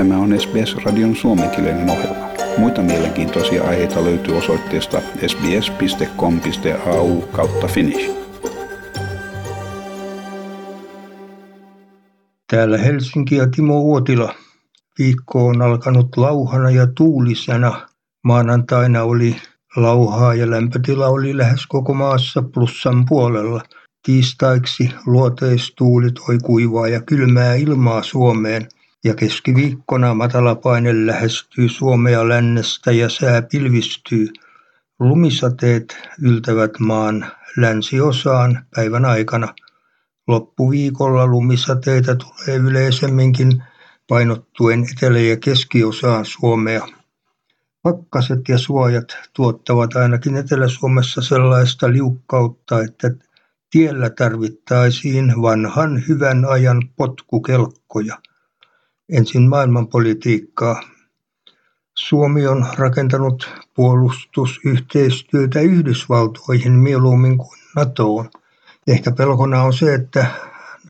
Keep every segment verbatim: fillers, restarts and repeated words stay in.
Tämä on S B S-radion suomenkielinen ohjelma. Muita mielenkiintoisia aiheita löytyy osoitteesta sbs piste com piste a u kautta finnish. Täällä Helsinki ja Timo Uotila. Viikko on alkanut lauhana ja tuulisena. Maanantaina oli lauhaa ja lämpötila oli lähes koko maassa plussan puolella. Tiistaiksi luoteistuuli toi kuivaa ja kylmää ilmaa Suomeen. Ja keskiviikkona matalapaine lähestyy Suomea lännestä ja sää pilvistyy. Lumisateet yltävät maan länsiosaan päivän aikana. Loppuviikolla lumisateita tulee yleisemminkin painottuen etelä- ja keskiosaan Suomea. Pakkaset ja suojat tuottavat ainakin Etelä-Suomessa sellaista liukkautta, että tiellä tarvittaisiin vanhan hyvän ajan potkukelkkoja. Ensin maailmanpolitiikkaa. Suomi on rakentanut puolustusyhteistyötä Yhdysvaltoihin mieluummin kuin NATOon. Ehkä pelkona on se, että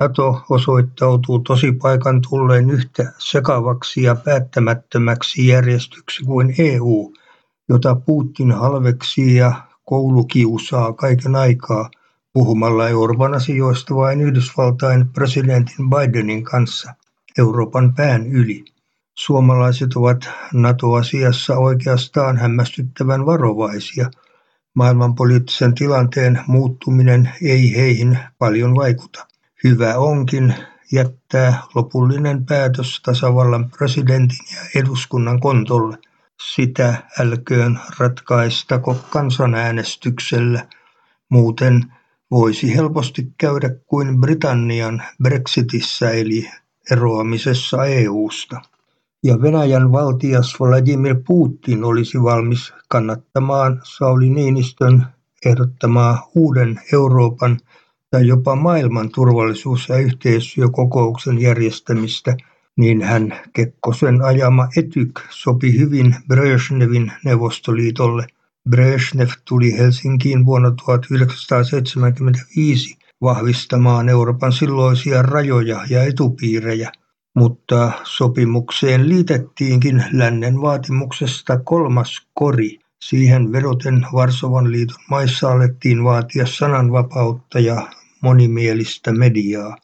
NATO osoittautuu tosipaikan tulleen yhtä sekavaksi ja päättämättömäksi järjestyksi kuin E U, jota Putin halveksii ja koulukiusaa kaiken aikaa puhumalla Euroopan asioista vain Yhdysvaltain presidentin Bidenin kanssa Euroopan pään yli. Suomalaiset ovat NATO-asiassa oikeastaan hämmästyttävän varovaisia. Maailmanpoliittisen tilanteen muuttuminen ei heihin paljon vaikuta. Hyvä onkin jättää lopullinen päätös tasavallan presidentin ja eduskunnan kontolle. Sitä älköön ratkaistako kansanäänestyksellä. Muuten voisi helposti käydä kuin Britannian Brexitissä eli eroamisessa E U:sta. Ja Venäjän valtias Vladimir Putin olisi valmis kannattamaan Sauli Niinistön ehdottamaa uuden Euroopan tai jopa maailman turvallisuus- ja yhteistyökokouksen järjestämistä, niin hän Kekkosen ajama Etyk sopi hyvin Brezhnevin Neuvostoliitolle. Brezhnev tuli Helsinkiin vuonna tuhatyhdeksänsataaseitsemänkymmentäviisi vahvistamaan Euroopan silloisia rajoja ja etupiirejä, mutta sopimukseen liitettiinkin lännen vaatimuksesta kolmas kori. Siihen vedoten Varsovan liiton maissa alettiin vaatia sananvapautta ja monimielistä mediaa.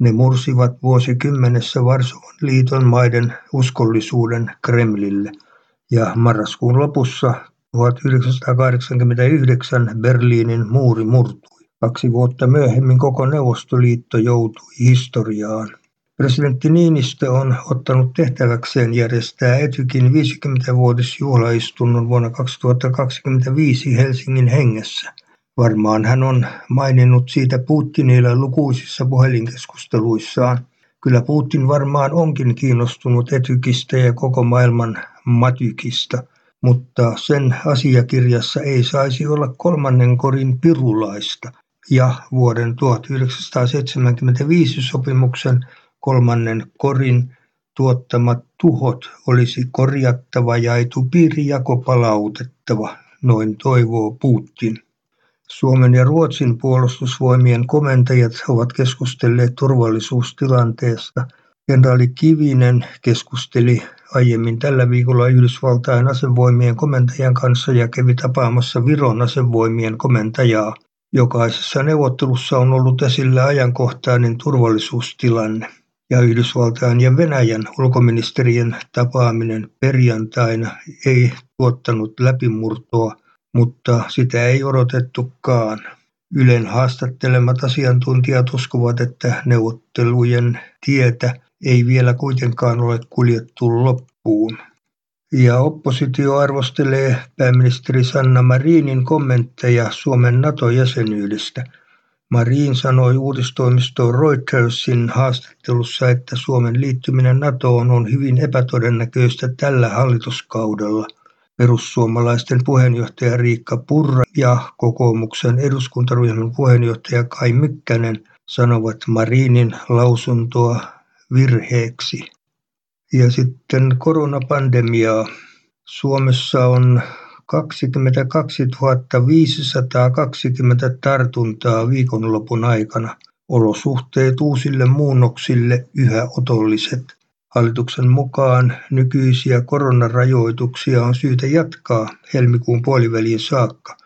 Ne mursivat vuosikymmenessä Varsovan liiton maiden uskollisuuden Kremlille ja marraskuun lopussa tuhatyhdeksänsataakahdeksankymmentäyhdeksän Berliinin muuri murtui. Kaksi vuotta myöhemmin koko Neuvostoliitto joutui historiaan. Presidentti Niinistö on ottanut tehtäväkseen järjestää Etykin viisikymmenvuotisjuhlaistunnon vuonna kaksituhattakaksikymmentäviisi Helsingin hengessä. Varmaan hän on maininnut siitä Putinille lukuisissa puhelinkeskusteluissaan. Kyllä Putin varmaan onkin kiinnostunut Etykistä ja koko maailman matykista, mutta sen asiakirjassa ei saisi olla kolmannen korin pirulaista ja vuoden tuhatyhdeksänsataaseitsemänkymmentäviisi sopimuksen kolmannen korin tuottamat tuhot olisi korjattava ja etupiirijako palautettava, noin toivoo Putin. Suomen ja Ruotsin puolustusvoimien komentajat ovat keskustelleet turvallisuustilanteesta. Kenraali Kivinen keskusteli aiemmin tällä viikolla Yhdysvaltain asevoimien komentajan kanssa ja kävi tapaamassa Viron asevoimien komentajaa. Jokaisessa neuvottelussa on ollut esillä ajankohtainen turvallisuustilanne. Ja Yhdysvaltain ja Venäjän ulkoministerien tapaaminen perjantaina ei tuottanut läpimurtoa, mutta sitä ei odotettukaan. Ylen haastattelemat asiantuntijat uskovat, että neuvottelujen tietä ei vielä kuitenkaan ole kuljettu loppuun. Ja oppositio arvostelee pääministeri Sanna Marinin kommentteja Suomen NATO-jäsenyydestä. Marin sanoi uutistoimisto Reutersin haastattelussa, että Suomen liittyminen NATOon on hyvin epätodennäköistä tällä hallituskaudella. Perussuomalaisten puheenjohtaja Riikka Purra ja kokoomuksen eduskuntaryhmän puheenjohtaja Kai Mykkänen sanovat Marinin lausuntoa virheeksi. Ja sitten koronapandemiaa. Suomessa on kaksikymmentäkaksituhatta viisisataakaksikymmentä tartuntaa viikonlopun aikana. Olosuhteet uusille muunnoksille yhä otolliset. Hallituksen mukaan nykyisiä koronarajoituksia on syytä jatkaa helmikuun puoliväliin saakka.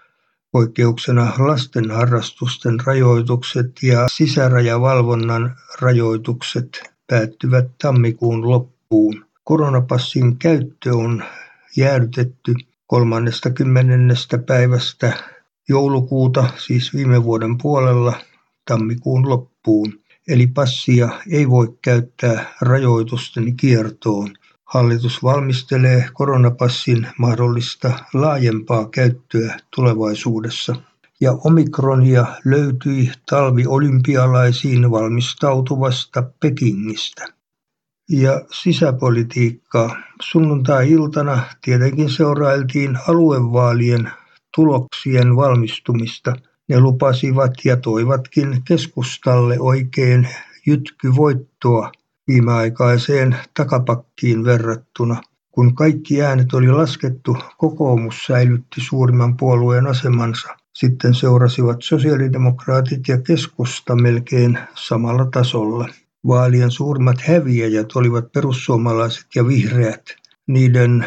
Poikkeuksena lasten harrastusten rajoitukset ja sisärajavalvonnan rajoitukset päättyvät tammikuun loppuun. Koronapassin käyttö on jäädytetty kolmaskymmenes päivästä joulukuuta, siis viime vuoden puolella, tammikuun loppuun. Eli passia ei voi käyttää rajoitusten kiertoon. Hallitus valmistelee koronapassin mahdollista laajempaa käyttöä tulevaisuudessa. Ja omikronia löytyi talviolympialaisiin valmistautuvasta Pekingistä. Ja sisäpolitiikkaa. Sunnuntai-iltana tietenkin seurailtiin aluevaalien tuloksien valmistumista. Ne lupasivat ja toivatkin keskustalle oikein jytkyvoittoa viimeaikaiseen takapakkiin verrattuna. Kun kaikki äänet oli laskettu, kokoomus säilytti suurimman puolueen asemansa. Sitten seurasivat sosiaalidemokraatit ja keskusta melkein samalla tasolla. Vaalien suurimmat häviäjät olivat perussuomalaiset ja vihreät. Niiden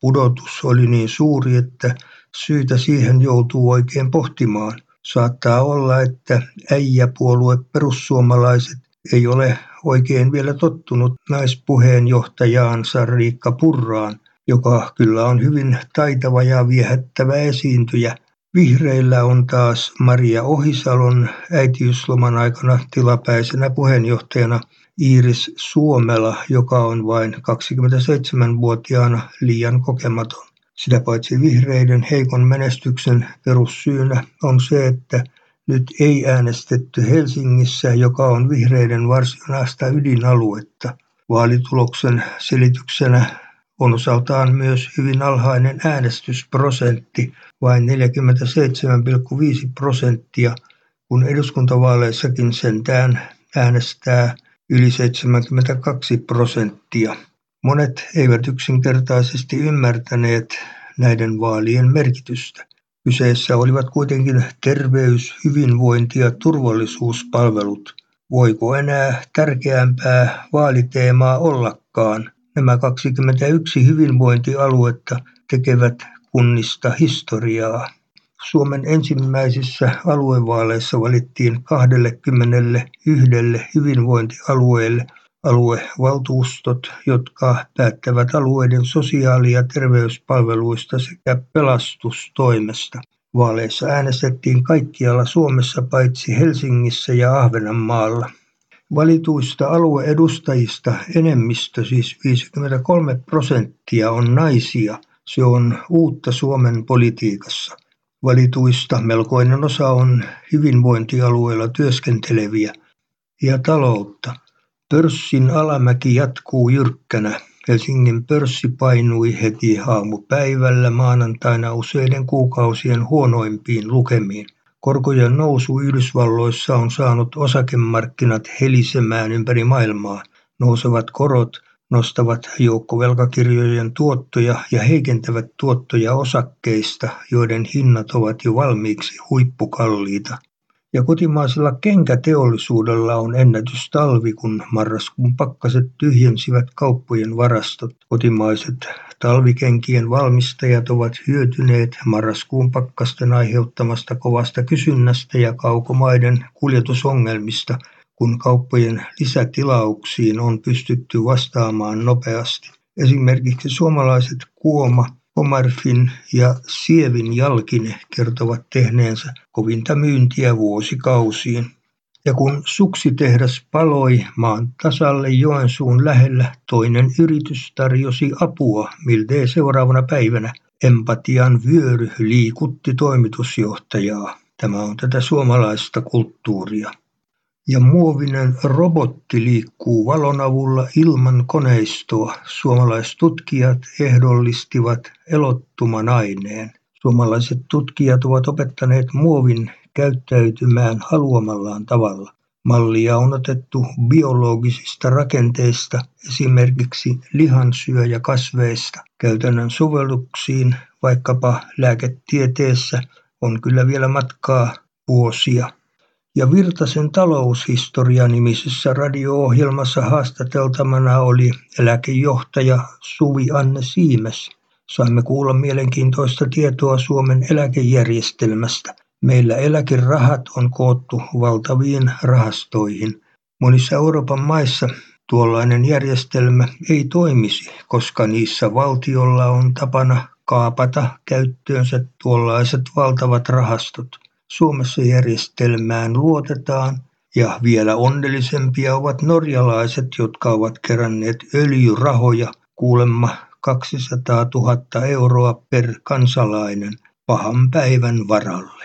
pudotus oli niin suuri, että syytä siihen joutuu oikein pohtimaan. Saattaa olla, että äijäpuolue perussuomalaiset ei ole oikein vielä tottunut naispuheenjohtajaansa Riikka Purraan, joka kyllä on hyvin taitava ja viehättävä esiintyjä. Vihreillä on taas Maria Ohisalon äitiysloman aikana tilapäisenä puheenjohtajana Iiris Suomela, joka on vain kaksikymmentäseitsemänvuotiaana liian kokematon. Sitä paitsi vihreiden heikon menestyksen perussyynä on se, että nyt ei äänestetty Helsingissä, joka on vihreiden varsinaista ydinaluetta. Vaalituloksen selityksenä on osaltaan myös hyvin alhainen äänestysprosentti, vain neljäkymmentäseitsemän pilkku viisi prosenttia, kun eduskuntavaaleissakin sentään äänestää yli seitsemänkymmentäkaksi prosenttia. Monet eivät yksinkertaisesti ymmärtäneet näiden vaalien merkitystä. Kyseessä olivat kuitenkin terveys-, hyvinvointi- ja turvallisuuspalvelut. Voiko enää tärkeämpää vaaliteemaa ollakaan? Nämä kaksikymmentäyksi hyvinvointialuetta tekevät kunnista historiaa. Suomen ensimmäisissä aluevaaleissa valittiin kaksikymmentäyksi hyvinvointialueelle aluevaltuustot, jotka päättävät alueiden sosiaali- ja terveyspalveluista sekä pelastustoimesta. Vaaleissa äänestettiin kaikkialla Suomessa paitsi Helsingissä ja Ahvenanmaalla. Valituista alueedustajista enemmistö, siis viisikymmentäkolme prosenttia, on naisia. Se on uutta Suomen politiikassa. Valituista melkoinen osa on hyvinvointialueilla työskenteleviä. Ja taloutta. Pörssin alamäki jatkuu jyrkkänä. Helsingin pörssi painui heti aamupäivällä maanantaina useiden kuukausien huonoimpiin lukemiin. Korkojen nousu Yhdysvalloissa on saanut osakemarkkinat helisemään ympäri maailmaa. Nousevat korot nostavat joukkovelkakirjojen tuottoja ja heikentävät tuottoja osakkeista, joiden hinnat ovat jo valmiiksi huippukalliita. Ja kotimaisella kenkäteollisuudella on ennätystalvi, kun marraskuun pakkaset tyhjensivät kauppojen varastot. Kotimaiset talvikenkien valmistajat ovat hyötyneet marraskuun pakkasten aiheuttamasta kovasta kysynnästä ja kaukomaiden kuljetusongelmista, kun kauppojen lisätilauksiin on pystytty vastaamaan nopeasti. Esimerkiksi suomalaiset Kuoma, Komarfin ja Sievin Jalkine kertovat tehneensä kovinta myyntiä vuosikausiin. Ja kun suksitehdas paloi maan tasalle Joensuun lähellä, toinen yritys tarjosi apua miltei seuraavana päivänä. Empatian vyöry liikutti toimitusjohtajaa. Tämä on tätä suomalaista kulttuuria. Ja muovinen robotti liikkuu valon avulla ilman koneistoa. Suomalaistutkijat ehdollistivat elottuman aineen. Suomalaiset tutkijat ovat opettaneet muovin käyttäytymään haluamallaan tavalla. Mallia on otettu biologisista rakenteista, esimerkiksi lihansyöjäkasveista. Käytännön sovelluksiin, vaikkapa lääketieteessä, on kyllä vielä matkaa vuosia. ja Virtasen taloushistoria -nimisessä radio-ohjelmassa haastateltavana oli eläkejohtaja Suvi-Anne Siimes. Saimme kuulla mielenkiintoista tietoa Suomen eläkejärjestelmästä. Meillä eläkerahat on koottu valtaviin rahastoihin. Monissa Euroopan maissa tuollainen järjestelmä ei toimisi, koska niissä valtiolla on tapana kaapata käyttöönsä tuollaiset valtavat rahastot. Suomessa järjestelmään luotetaan, ja vielä onnellisempia ovat norjalaiset, jotka ovat keränneet öljyrahoja kuulemma kaksisataatuhatta euroa per kansalainen pahan päivän varalle.